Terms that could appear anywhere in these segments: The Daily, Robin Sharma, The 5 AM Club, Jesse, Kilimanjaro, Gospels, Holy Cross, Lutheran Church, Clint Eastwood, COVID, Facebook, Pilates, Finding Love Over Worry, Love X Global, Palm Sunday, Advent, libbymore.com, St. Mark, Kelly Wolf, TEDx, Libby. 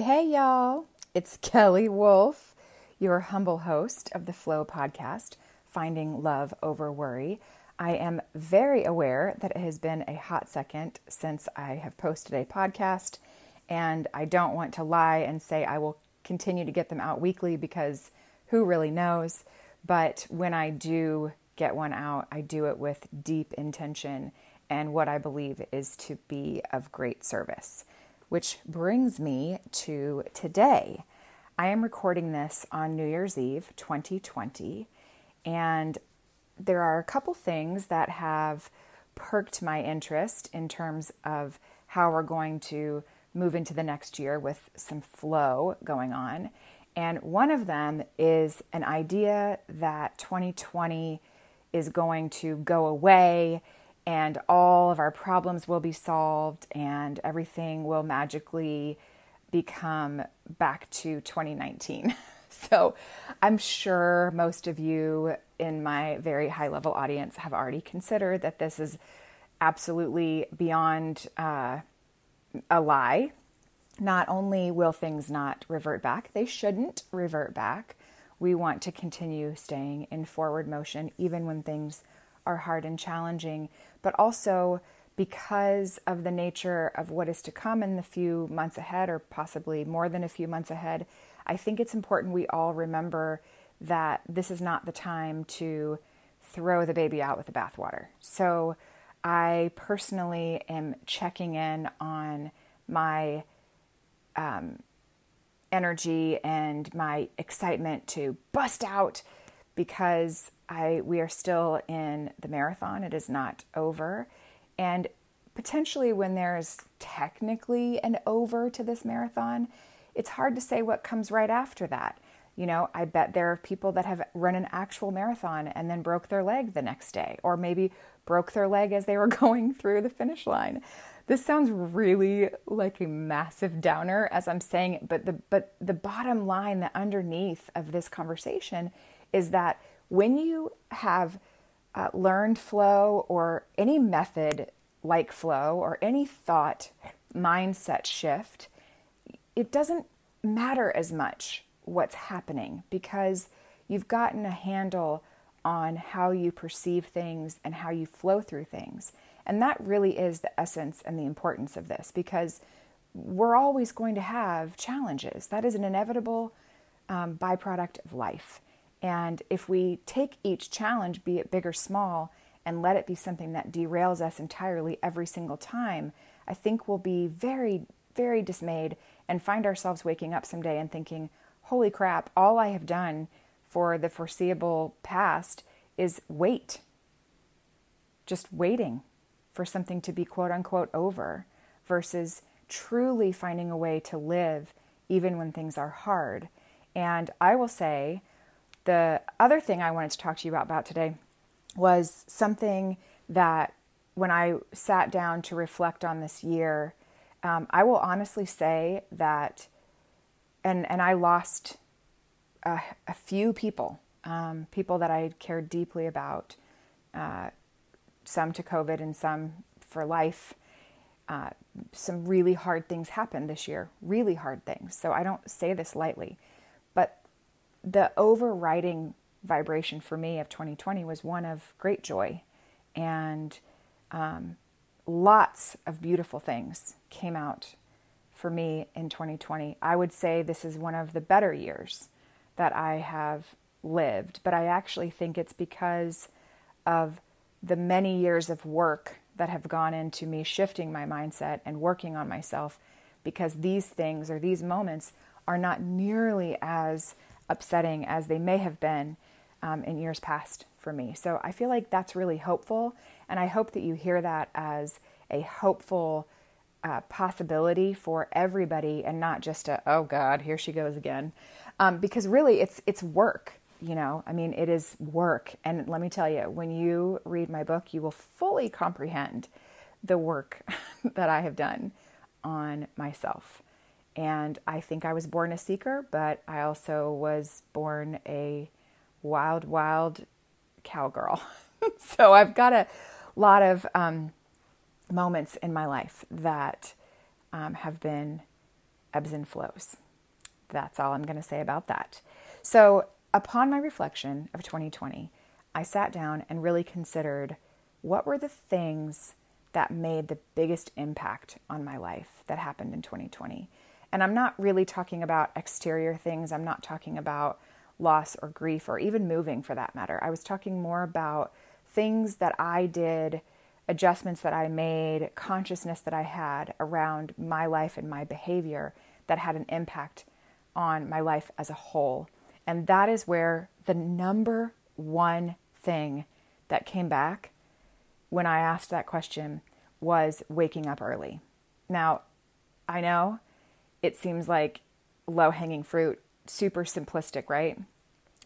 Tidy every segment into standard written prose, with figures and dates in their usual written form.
Hey, y'all. It's Kelly Wolf, your humble host of the Flow podcast, Finding Love Over Worry. I am very aware that it has been a hot second since I have posted a podcast, and I don't want to lie and say I will continue to get them out weekly because who really knows? But when I do get one out, I do it with deep intention and what I believe is to be of great service. Which brings me to today. I am recording this on New Year's Eve, 2020, and there are a couple things that have perked my interest in terms of how we're going to move into the next year with some flow going on. And one of them is an idea that 2020 is going to go away and all of our problems will be solved and everything will magically become back to 2019. So I'm sure most of you in my very high level audience have already considered that this is absolutely beyond a lie. Not only will things not revert back, they shouldn't revert back. We want to continue staying in forward motion even when things are hard and challenging, but also because of the nature of what is to come in the few months ahead, or possibly more than a few months ahead, I think it's important we all remember that this is not the time to throw the baby out with the bathwater. So I personally am checking in on my energy and my excitement to bust out, because we are still in the marathon. It is not over. And potentially when there's technically an over to this marathon, it's hard to say what comes right after that. You know, I bet there are people that have run an actual marathon and then broke their leg the next day, or maybe broke their leg as they were going through the finish line. This sounds really like a massive downer as I'm saying it, but the bottom line, the underneath of this conversation is that when you have learned flow, or any method like flow, or any thought mindset shift, it doesn't matter as much what's happening, because you've gotten a handle on how you perceive things and how you flow through things. And that really is the essence and the importance of this, because we're always going to have challenges. That is an inevitable byproduct of life. And if we take each challenge, be it big or small, and let it be something that derails us entirely every single time, I think we'll be very, very dismayed and find ourselves waking up someday and thinking, holy crap, all I have done for the foreseeable past is wait. Just waiting for something to be quote unquote over, versus truly finding a way to live even when things are hard. And I will say, the other thing I wanted to talk to you about today was something that when I sat down to reflect on this year, I will honestly say that, and I lost a few people, people that I cared deeply about, some to COVID and some for life. Some really hard things happened this year, really hard things. So I don't say this lightly, but the overriding vibration for me of 2020 was one of great joy, and lots of beautiful things came out for me in 2020. I would say this is one of the better years that I have lived, but I actually think it's because of the many years of work that have gone into me shifting my mindset and working on myself, because these things, or these moments, are not nearly as upsetting as they may have been in years past for me. So I feel like that's really hopeful, and I hope that you hear that as a hopeful possibility for everybody, and not just a, oh God, here she goes again, because really it's work. You know, I mean, it is work. And let me tell you, when you read my book, you will fully comprehend the work that I have done on myself. And I think I was born a seeker, but I also was born a wild, wild cowgirl. So I've got a lot of moments in my life that have been ebbs and flows. That's all I'm going to say about that. So upon my reflection of 2020, I sat down and really considered what were the things that made the biggest impact on my life that happened in 2020. And I'm not really talking about exterior things. I'm not talking about loss or grief or even moving for that matter. I was talking more about things that I did, adjustments that I made, consciousness that I had around my life and my behavior that had an impact on my life as a whole. And that is where the number one thing that came back when I asked that question was waking up early. Now, I know it seems like low-hanging fruit, super simplistic, right?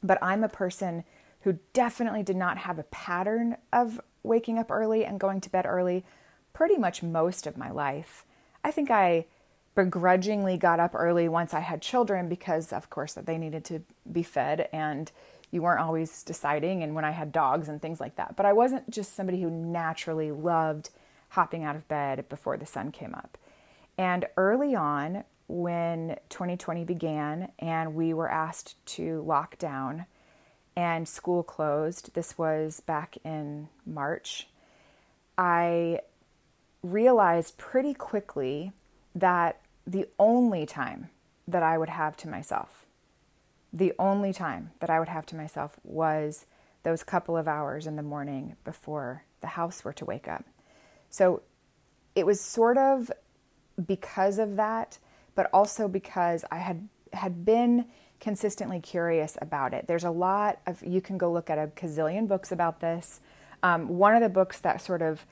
But I'm a person who definitely did not have a pattern of waking up early and going to bed early pretty much most of my life. I think I begrudgingly got up early once I had children because, of course, they needed to be fed and you weren't always deciding, and when I had dogs and things like that. But I wasn't just somebody who naturally loved hopping out of bed before the sun came up. And early on, when 2020 began and we were asked to lock down and school closed, this was back in March, I realized pretty quickly that the only time that I would have to myself was those couple of hours in the morning before the house were to wake up. So it was sort of because of that, but also because I had been consistently curious about it. There's a lot of, you can go look at a gazillion books about this. One of the books that sort of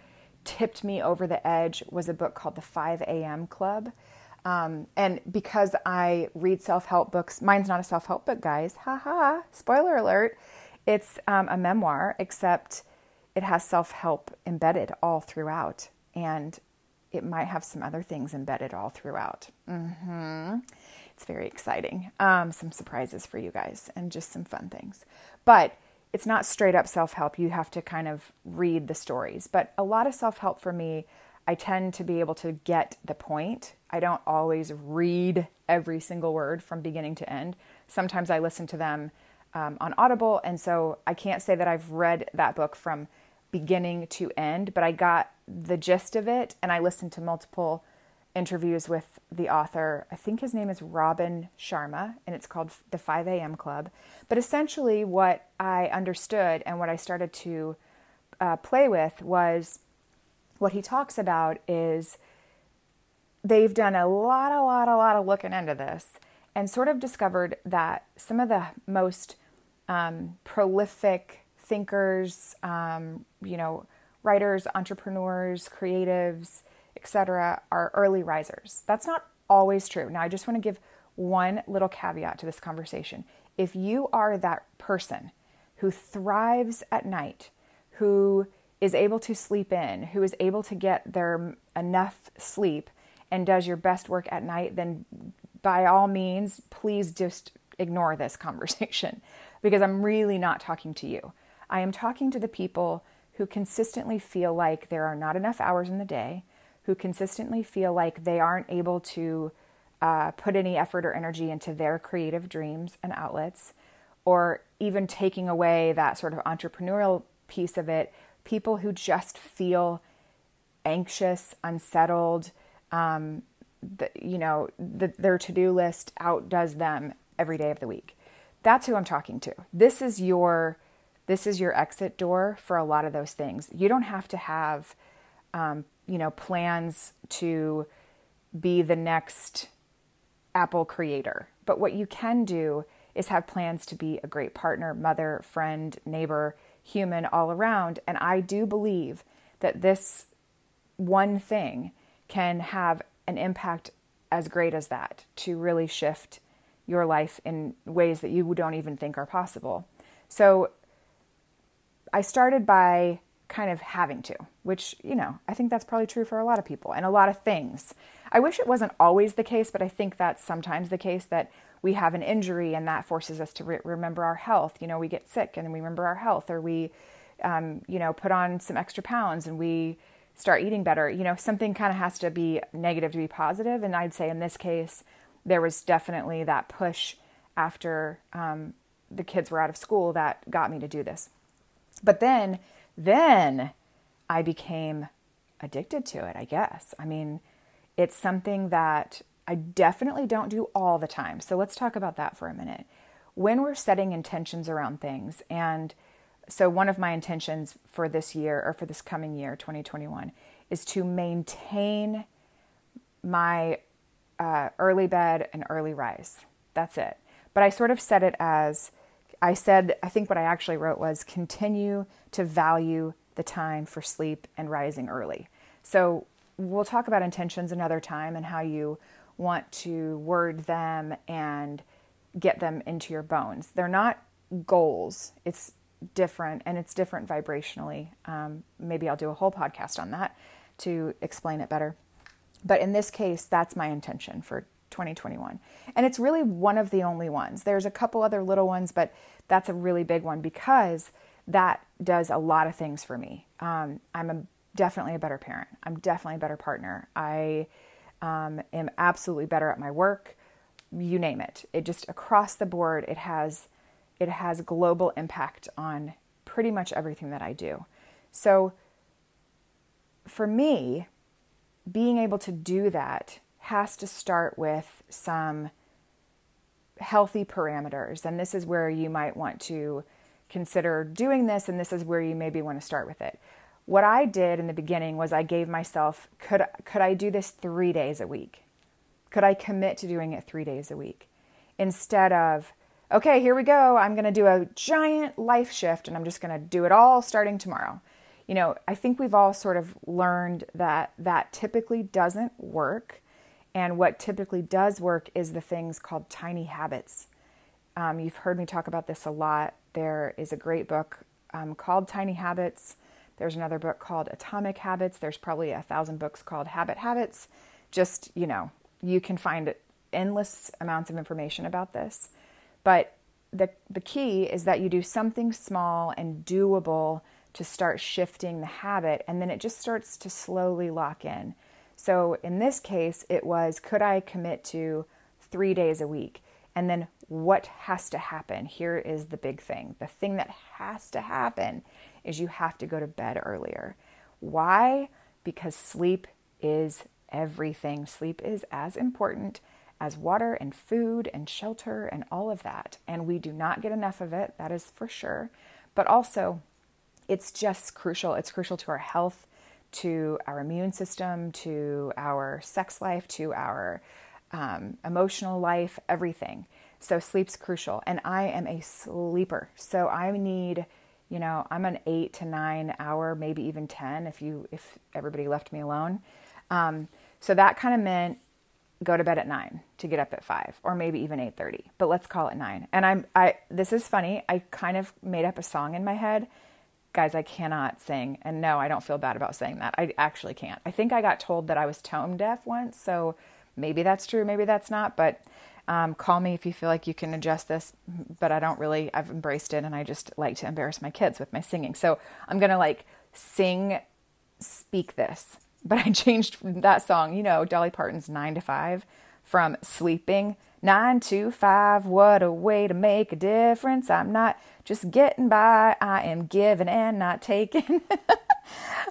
tipped me over the edge was a book called The 5 AM Club. And because I read self-help books, mine's not a self-help book, guys. Haha, spoiler alert. It's a memoir, except it has self-help embedded all throughout. And it might have some other things embedded all throughout. It's very exciting. Some surprises for you guys and just some fun things. But it's not straight up self-help. You have to kind of read the stories. But a lot of self-help for me, I tend to be able to get the point. I don't always read every single word from beginning to end. Sometimes I listen to them on Audible, and so I can't say that I've read that book from beginning to end, but I got the gist of it, and I listened to multiple interviews with the author. I think his name is Robin Sharma, and it's called The 5 AM Club. But essentially what I understood and what I started to play with was what he talks about is they've done a lot of looking into this and sort of discovered that some of the most prolific thinkers, writers, entrepreneurs, creatives, etc., are early risers. That's not always true. Now, I just want to give one little caveat to this conversation. If you are that person who thrives at night, who is able to sleep in, who is able to get their enough sleep and does your best work at night, then by all means, please just ignore this conversation because I'm really not talking to you. I am talking to the people who consistently feel like there are not enough hours in the day, who consistently feel like they aren't able to put any effort or energy into their creative dreams and outlets, or even taking away that sort of entrepreneurial piece of it, people who just feel anxious, unsettled, their to-do list outdoes them every day of the week. That's who I'm talking to. This is your exit door for a lot of those things. You don't have to have, plans to be the next Apple creator. But what you can do is have plans to be a great partner, mother, friend, neighbor, human all around. And I do believe that this one thing can have an impact as great as that to really shift your life in ways that you don't even think are possible. So I started by kind of having to, which, I think that's probably true for a lot of people and a lot of things. I wish it wasn't always the case, but I think that's sometimes the case that we have an injury and that forces us to remember our health. We get sick and we remember our health, or we, put on some extra pounds and we start eating better. Something kind of has to be negative to be positive. And I'd say in this case, there was definitely that push after the kids were out of school that got me to do this. But then I became addicted to it, I guess. I mean, it's something that I definitely don't do all the time. So let's talk about that for a minute. When we're setting intentions around things, and so one of my intentions for this year, or for this coming year, 2021, is to maintain my early bed and early rise. That's it. But I sort of set it as, I think what I actually wrote was continue to value the time for sleep and rising early. So we'll talk about intentions another time and how you want to word them and get them into your bones. They're not goals. It's different, and it's different vibrationally. Maybe I'll do a whole podcast on that to explain it better. But in this case, that's my intention for 2021. And it's really one of the only ones. There's a couple other little ones, but that's a really big one because that does a lot of things for me. Definitely a better parent. I'm definitely a better partner. I am absolutely better at my work. You name it. It just across the board, it has global impact on pretty much everything that I do. So for me, being able to do that has to start with some healthy parameters. And this is where you might want to consider doing this. And this is where you maybe want to start with it. What I did in the beginning was I gave myself, could I do this 3 days a week? Could I commit to doing it 3 days a week? Instead of, okay, here we go. I'm going to do a giant life shift and I'm just going to do it all starting tomorrow. You know, I think we've all sort of learned that that typically doesn't work. And what typically does work is the things called tiny habits. You've heard me talk about this a lot. There is a great book called Tiny Habits. There's another book called Atomic Habits. There's probably 1,000 books called Habits. Just, you know, you can find endless amounts of information about this. But the key is that you do something small and doable to start shifting the habit. And then it just starts to slowly lock in. So in this case, it was, could I commit to 3 days a week? And then what has to happen? Here is the big thing. The thing that has to happen is you have to go to bed earlier. Why? Because sleep is everything. Sleep is as important as water and food and shelter and all of that. And we do not get enough of it. That is for sure. But also, it's just crucial. It's crucial to our health, to our immune system, to our sex life, to our emotional life, everything. So sleep's crucial. And I am a sleeper. So I need... You know, I'm an 8 to 9 hour, maybe even 10 if everybody left me alone. So that kind of meant go to bed at 9 to get up at 5 or maybe even 8:30, but let's call it 9. And this is funny. I kind of made up a song in my head. Guys, I cannot sing. And no, I don't feel bad about saying that. I actually can't. I think I got told that I was tone deaf once. So maybe that's true. Maybe that's not, but call me if you feel like you can adjust this, but I've embraced it and I just like to embarrass my kids with my singing. So I'm going to speak this, but I changed that song, you know, Dolly Parton's 9 to 5 from sleeping 9 to 5. What a way to make a difference. I'm not just getting by. I am giving and not taking.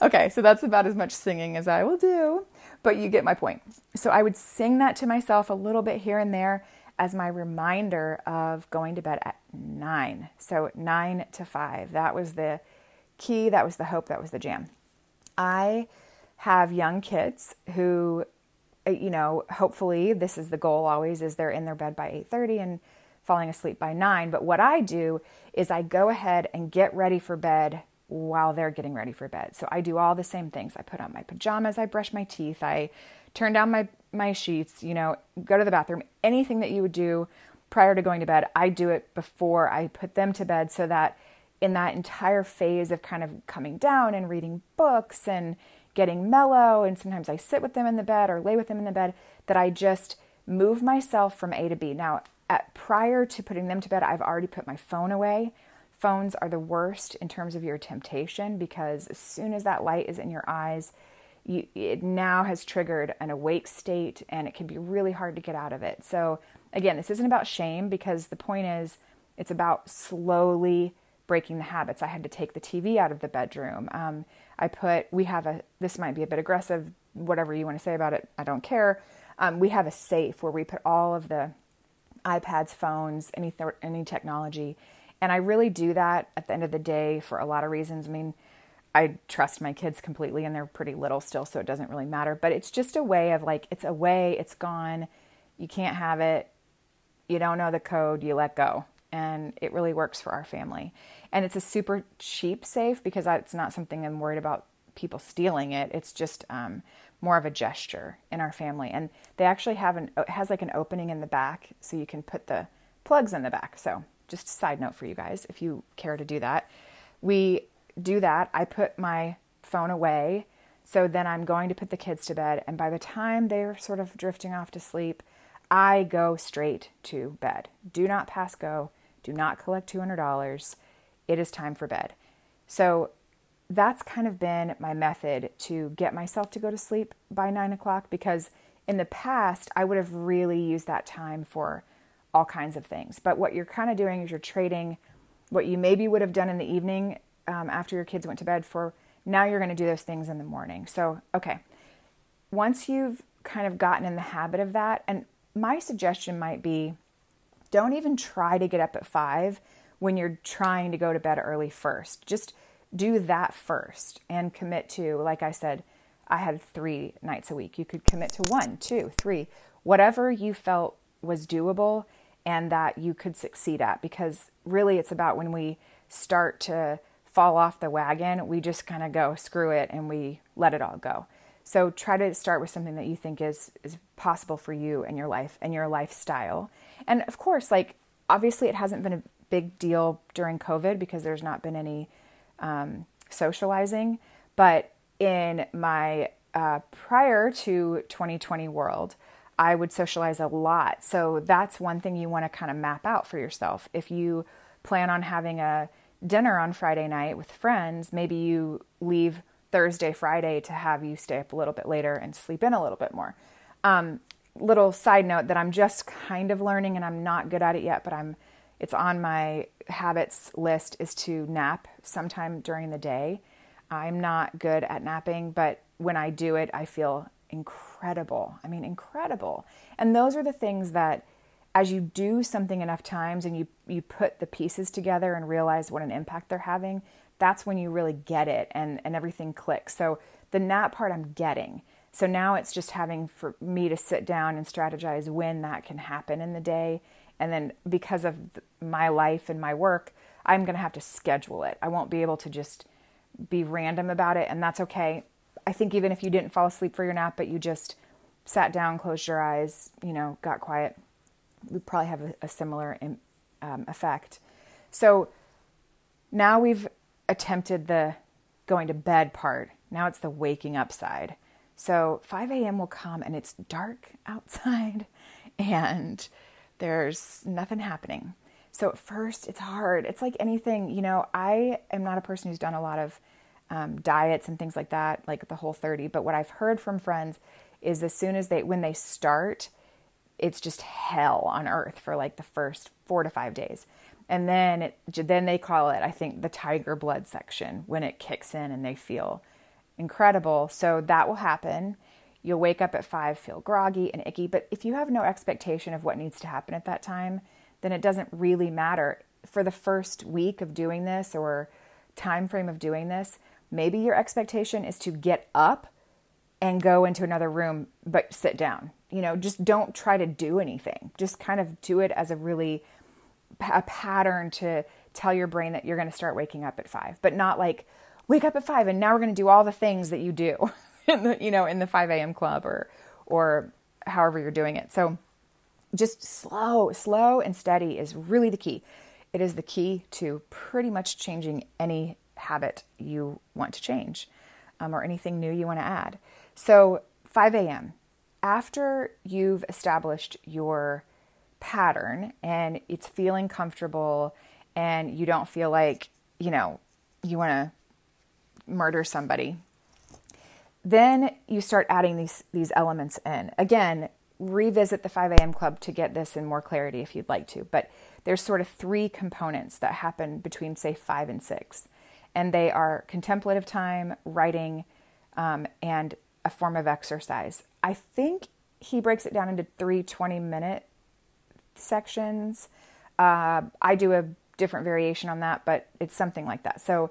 Okay. So that's about as much singing as I will do. But you get my point. So I would sing that to myself a little bit here and there as my reminder of going to bed at 9. So 9 to 5. That was the key. That was the hope. That was the jam. I have young kids who, you know, hopefully this is the goal always, is they're in their bed by 8:30 and falling asleep by 9. But what I do is I go ahead and get ready for bed while they're getting ready for bed. So I do all the same things. I put on my pajamas, I brush my teeth, I turn down my sheets, you know, go to the bathroom. Anything that you would do prior to going to bed, I do it before I put them to bed, so that in that entire phase of kind of coming down and reading books and getting mellow, and sometimes I sit with them in the bed or lay with them in the bed, that I just move myself from A to B. Now, prior to putting them to bed, I've already put my phone away. Phones are the worst in terms of your temptation, because as soon as that light is in your eyes, it now has triggered an awake state, and it can be really hard to get out of it. So again, this isn't about shame, because the point is, it's about slowly breaking the habits. I had to take the TV out of the bedroom. This might be a bit aggressive, whatever you want to say about it, I don't care. We have a safe where we put all of the iPads, phones, any technology. And I really do that at the end of the day for a lot of reasons. I mean, I trust my kids completely, and they're pretty little still, so it doesn't really matter. But it's just a way of like, it's away, it's gone. You can't have it. You don't know the code, you let go. And it really works for our family. And it's a super cheap safe, because it's not something I'm worried about people stealing it. It's just more of a gesture in our family. And they actually it has like an opening in the back, so you can put the plugs in the back. So just a side note for you guys, if you care to do that. We do that. I put my phone away. So then I'm going to put the kids to bed. And by the time they're sort of drifting off to sleep, I go straight to bed. Do not pass go. Do not collect $200. It is time for bed. So that's kind of been my method to get myself to go to sleep by 9 o'clock, because in the past, I would have really used that time for all kinds of things. But what you're kind of doing is you're trading what you maybe would have done in the evening after your kids went to bed for, now you're going to do those things in the morning. So, okay. Once you've kind of gotten in the habit of that, and my suggestion might be, don't even try to get up at 5 when you're trying to go to bed early first. Just do that first and commit to, like I said, I had 3 nights a week. You could commit to 1, 2, 3, whatever you felt was doable and that you could succeed at. Because really it's about when we start to fall off the wagon, we just kind of go, screw it, and we let it all go. So try to start with something that you think is possible for you and your life and your lifestyle. And of course, like, obviously it hasn't been a big deal during COVID because there's not been any socializing. But in my prior to 2020 world, I would socialize a lot. So that's one thing you want to kind of map out for yourself. If you plan on having a dinner on Friday night with friends, maybe you leave Thursday, Friday to have you stay up a little bit later and sleep in a little bit more. Little side note that I'm just kind of learning, and I'm not good at it yet, but it's on my habits list, is to nap sometime during the day. I'm not good at napping, but when I do it, I feel incredible. I mean, incredible. And those are the things that, as you do something enough times and you put the pieces together and realize what an impact they're having, that's when you really get it and everything clicks. So the nap part I'm getting. So now it's just having for me to sit down and strategize when that can happen in the day. And then because of my life and my work, I'm going to have to schedule it. I won't be able to just be random about it. And that's okay. I think even if you didn't fall asleep for your nap, but you just sat down, closed your eyes, got quiet, we probably have a similar effect. So now we've attempted the going to bed part. Now it's the waking up side. So 5 a.m. will come and it's dark outside and there's nothing happening. So at first it's hard. It's like anything, I am not a person who's done a lot of diets and things like that, like the whole 30. But what I've heard from friends is as soon as when they start, it's just hell on earth for like the first 4 to 5 days. And then they call it, I think, the tiger blood section, when it kicks in and they feel incredible. So that will happen. You'll wake up at 5, feel groggy and icky. But if you have no expectation of what needs to happen at that time, then it doesn't really matter. For the first week of doing this or time frame of doing this, maybe your expectation is to get up and go into another room, but sit down. Just don't try to do anything. Just kind of do it as a pattern to tell your brain that you're going to start waking up at 5, but not like wake up at 5 and now we're going to do all the things that you do in the 5 a.m. club or however you're doing it. So just slow and steady is really the key. It is the key to pretty much changing any habit you want to change or anything new you want to add. So 5 a.m. After you've established your pattern and it's feeling comfortable and you don't feel like, you want to murder somebody, Then you start adding these elements in. Again, revisit the 5 a.m. club to get this in more clarity if you'd like to. But there's sort of three components that happen between, say, 5 and 6. And they are contemplative time, writing, and a form of exercise. I think he breaks it down into three 20-minute sections. I do a different variation on that, but it's something like that. So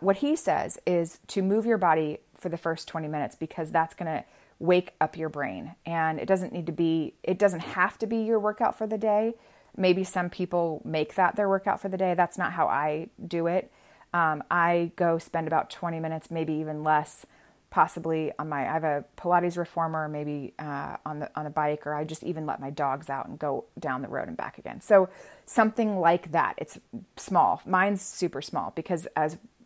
what he says is to move your body for the first 20 minutes because that's going to wake up your brain. And it doesn't have to be your workout for the day. Maybe some people make that their workout for the day. That's not how I do it. I go spend about 20 minutes, maybe even less, possibly I have a Pilates reformer, maybe on a bike, or I just even let my dogs out and go down the road and back again. So something like that. It's small. Mine's super small because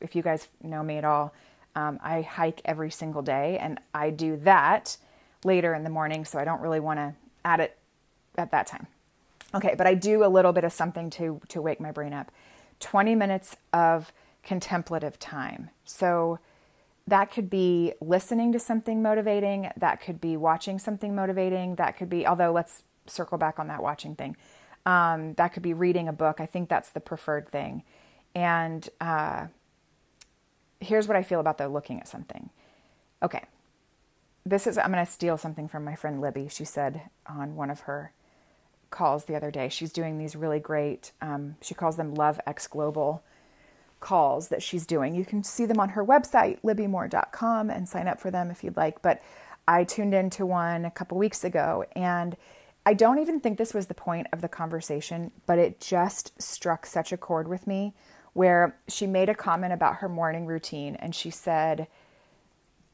if you guys know me at all, I hike every single day, and I do that later in the morning, so I don't really want to add it at that time. Okay, but I do a little bit of something to wake my brain up. 20 minutes of contemplative time. So that could be listening to something motivating. That could be watching something motivating. That could be, although let's circle back on that watching thing. That could be reading a book. I think that's the preferred thing. And here's what I feel about, though, looking at something. Okay. I'm going to steal something from my friend Libby. She said on one of her calls the other day, she's doing these really great, she calls them Love X Global calls that she's doing. You can see them on her website, libbymore.com, and sign up for them if you'd like. But I tuned into one a couple weeks ago, and I don't even think this was the point of the conversation, but it just struck such a chord with me where she made a comment about her morning routine. And she said,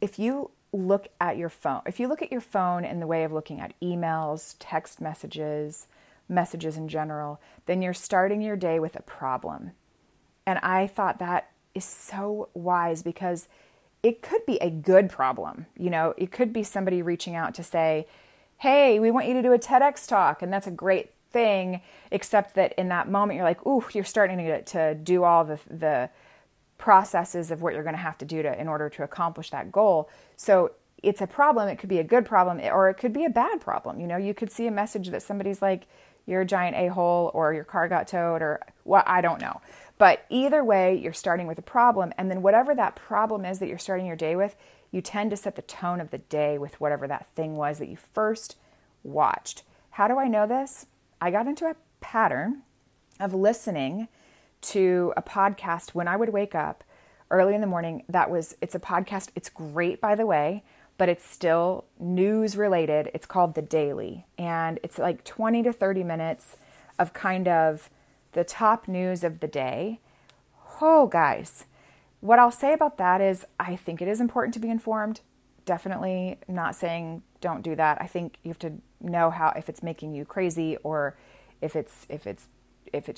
if you look at your phone in the way of looking at emails, text messages, messages in general, then you're starting your day with a problem. And I thought that is so wise because it could be a good problem. You know, it could be somebody reaching out to say, hey, we want you to do a TEDx talk. And that's a great thing, except that in that moment, you're like, ooh, you're starting to do all the processes of what you're going to have to do in order to accomplish that goal. So it's a problem. It could be a good problem, or it could be a bad problem. You know, you could see a message that somebody's like, you're a giant a-hole, or your car got towed, or what, I don't know. But either way, you're starting with a problem. And then whatever that problem is that you're starting your day with, you tend to set the tone of the day with whatever that thing was that you first watched. How do I know this? I got into a pattern of listening to a podcast when I would wake up early in the morning. It's a podcast. It's great, by the way, but it's still news related. It's called The Daily. And it's like 20 to 30 minutes of kind of the top news of the day. Oh, guys, what I'll say about that is I think it is important to be informed. Definitely not saying don't do that. I think you have to know if it's making you crazy, or if it's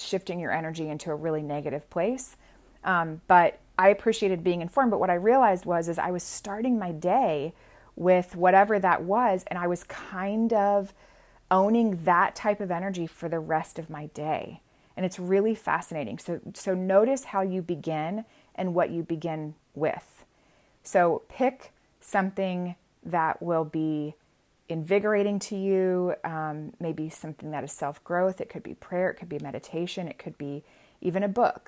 shifting your energy into a really negative place. But I appreciated being informed. But what I realized was I was starting my day with whatever that was, and I was kind of owning that type of energy for the rest of my day. And it's really fascinating. So notice how you begin and what you begin with. So pick something that will be invigorating to you, maybe something that is self-growth. It could be prayer. It could be meditation. It could be even a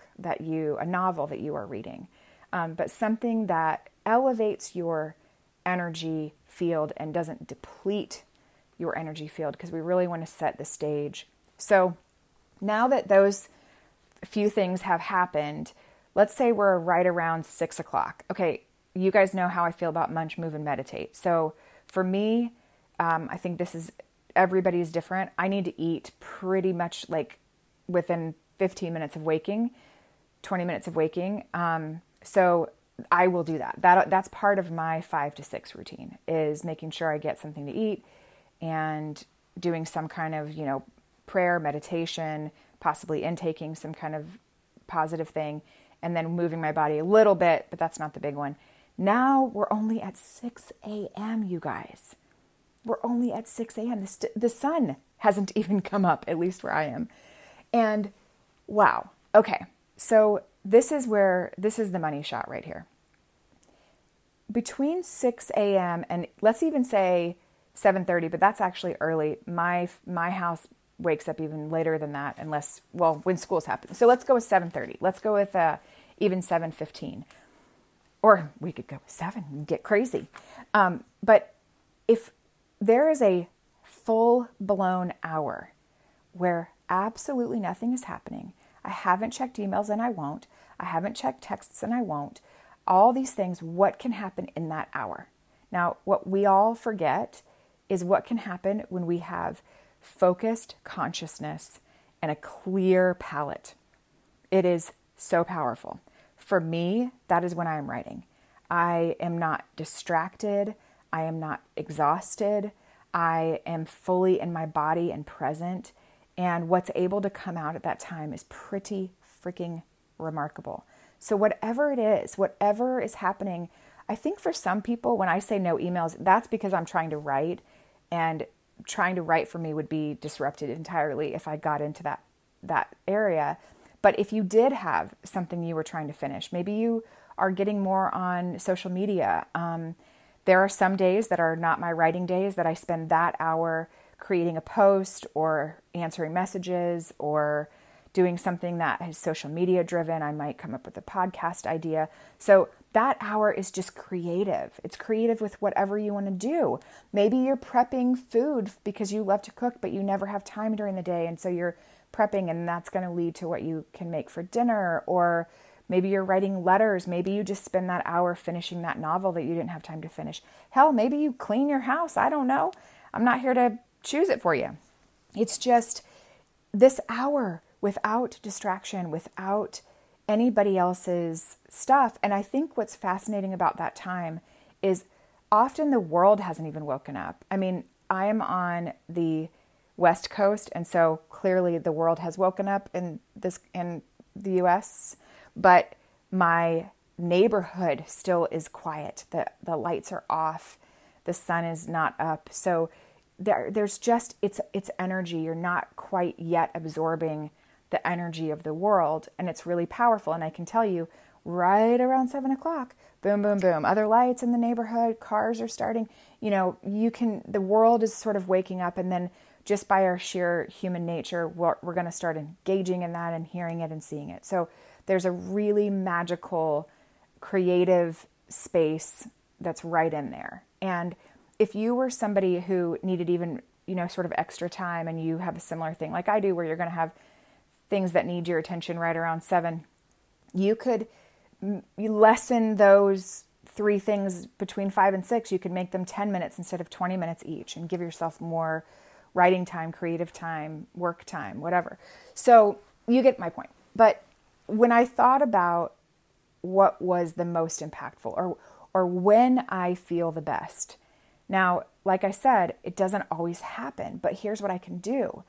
novel that you are reading. But something that elevates your energy field and doesn't deplete your energy field, because we really want to set the stage. So now that those few things have happened, let's say we're right around 6 o'clock. Okay, you guys know how I feel about munch, move, and meditate. So for me, I think everybody's different. I need to eat pretty much like within 20 minutes of waking. So I will do that. That's part of my 5 to 6 routine, is making sure I get something to eat and doing some kind of, prayer, meditation, possibly intaking some kind of positive thing, and then moving my body a little bit, but that's not the big one. Now we're only at 6 a.m., you guys. We're only at 6 a.m. The sun hasn't even come up, at least where I am. And wow. Okay. So this is the money shot right here. between 6 a.m. and let's even say 7:30, but that's actually early. My house wakes up even later than that, unless, well, when school's happening. So let's go with 7:30. Let's go with even 7:15. Or we could go with 7 and get crazy. But if there is a full-blown hour where absolutely nothing is happening, I haven't checked emails and I won't, I haven't checked texts and I won't, all these things, what can happen in that hour? Now, what we all forget is what can happen when we have focused consciousness and a clear palette. It is so powerful. For me, that is when I am writing. I am not distracted. I am not exhausted. I am fully in my body and present. And what's able to come out at that time is pretty freaking remarkable. So whatever it is, whatever is happening, I think for some people, when I say no emails, that's because I'm trying to write, and trying to write for me would be disrupted entirely if I got into that area. But if you did have something you were trying to finish, maybe you are getting more on social media. There are some days that are not my writing days that I spend that hour creating a post or answering messages or doing something that is social media driven. I might come up with a podcast idea. So that hour is just creative. It's creative with whatever you want to do. Maybe you're prepping food because you love to cook, but you never have time during the day. And so you're prepping, and that's going to lead to what you can make for dinner. Or maybe you're writing letters. Maybe you just spend that hour finishing that novel that you didn't have time to finish. Hell, maybe you clean your house. I don't know. I'm not here to choose it for you. It's just this hour without distraction, without anybody else's stuff. And I think what's fascinating about that time is often the world hasn't even woken up. I mean, I am on the West Coast, and so clearly the world has woken up in the US, but my neighborhood still is quiet. The lights are off. The sun is not up. So there's just, it's energy. You're not quite yet absorbing the energy of the world, and it's really powerful. And I can tell you, right around 7 o'clock, boom, boom, boom, other lights in the neighborhood, cars are starting, the world is sort of waking up. And then just by our sheer human nature, we're going to start engaging in that and hearing it and seeing it. So there's a really magical, creative space that's right in there. And if you were somebody who needed even, sort of extra time, and you have a similar thing like I do, where you're going to have things that need your attention right around 7, you could lessen those 3 things between 5 and 6. You could make them 10 minutes instead of 20 minutes each, and give yourself more writing time, creative time, work time, whatever. So you get my point. But when I thought about what was the most impactful, or when I feel the best. Now, like I said, it doesn't always happen, but here's what I can do.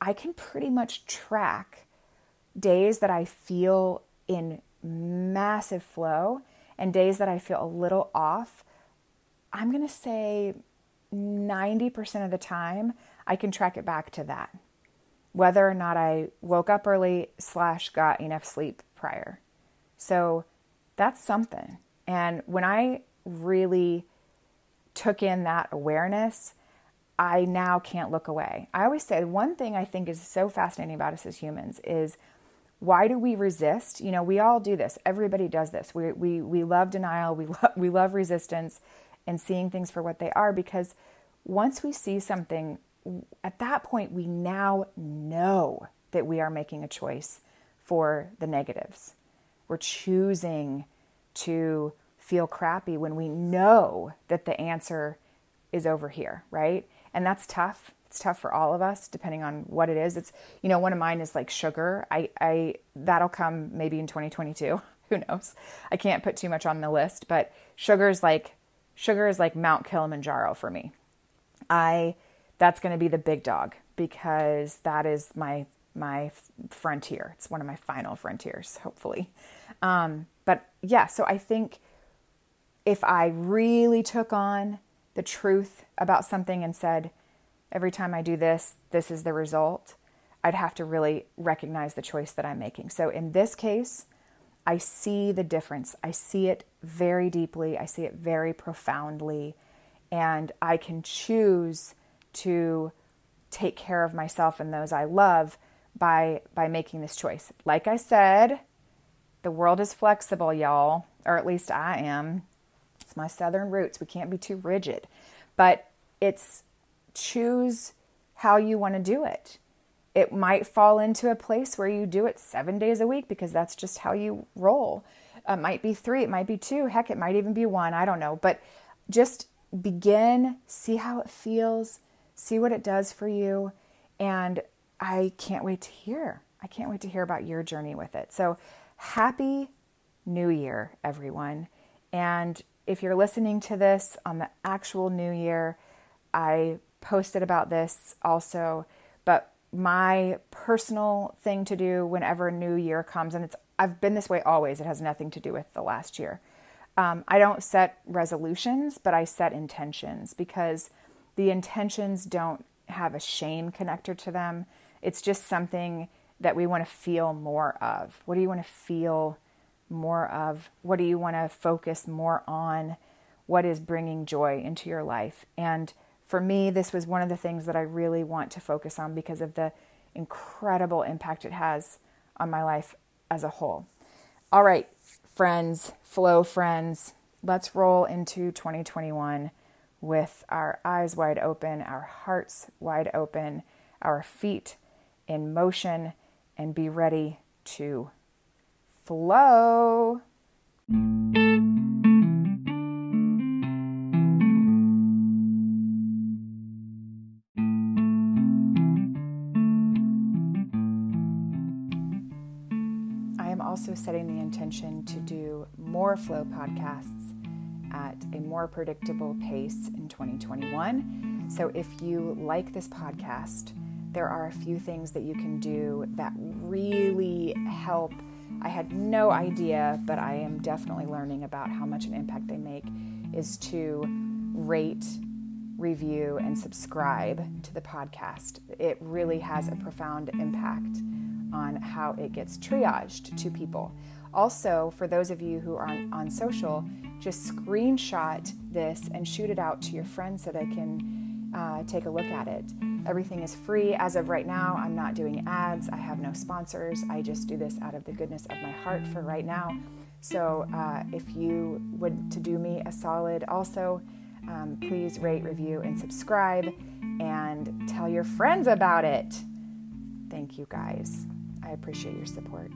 I can pretty much track days that I feel in massive flow and days that I feel a little off. I'm going to say 90% of the time, I can track it back to that, whether or not I woke up early / got enough sleep prior. So that's something. And when I really took in that awareness, I now can't look away. I always say one thing I think is so fascinating about us as humans is, why do we resist? We all do this. Everybody does this. We love denial. We love resistance and seeing things for what they are, because once we see something, at that point, we now know that we are making a choice for the negatives. We're choosing to feel crappy when we know that the answer is over here, right? And that's tough. It's tough for all of us, depending on what it is. It's, one of mine is like sugar. I that'll come maybe in 2022. Who knows? I can't put too much on the list, but sugar is like Mount Kilimanjaro for me. That's going to be the big dog, because that is my frontier. It's one of my final frontiers, hopefully. But yeah, so I think if I really took on the truth about something and said, every time I do this, this is the result, I'd have to really recognize the choice that I'm making. So in this case, I see the difference. I see it very deeply. I see it very profoundly. And I can choose to take care of myself and those I love by making this choice. Like I said, the world is flexible, y'all, or at least I am. It's my Southern roots. We can't be too rigid. But it's choose how you want to do it. It might fall into a place where you do it 7 days a week because that's just how you roll. It might be 3, it might be 2, heck, it might even be 1, I don't know. But just begin, see how it feels, see what it does for you, and I can't wait to hear. I can't wait to hear about your journey with it. So happy New Year, everyone. And if you're listening to this on the actual New Year, I posted about this also, but my personal thing to do whenever New Year comes, and I've been this way always, it has nothing to do with the last year. I don't set resolutions, but I set intentions because the intentions don't have a shame connector to them. It's just something that we want to feel more of. What do you want to feel more of? What do you want to focus more on? What is bringing joy into your life? And for me, this was one of the things that I really want to focus on because of the incredible impact it has on my life as a whole. All right, friends, flow friends, let's roll into 2021 with our eyes wide open, our hearts wide open, our feet in motion, and be ready to flow. Also setting the intention to do more flow podcasts at a more predictable pace in 2021. So if you like this podcast, there are a few things that you can do that really help. I had no idea, but I am definitely learning about how much an impact they make, is to rate, review, and subscribe to the podcast. It really has a profound impact on how it gets triaged to people. Also, for those of you who are on social, just screenshot this and shoot it out to your friends so they can take a look at it. Everything is free. As of right now, I'm not doing ads. I have no sponsors. I just do this out of the goodness of my heart for right now. So if you would to do me a solid also, please rate, review, and subscribe, and tell your friends about it. Thank you, guys. I appreciate your support.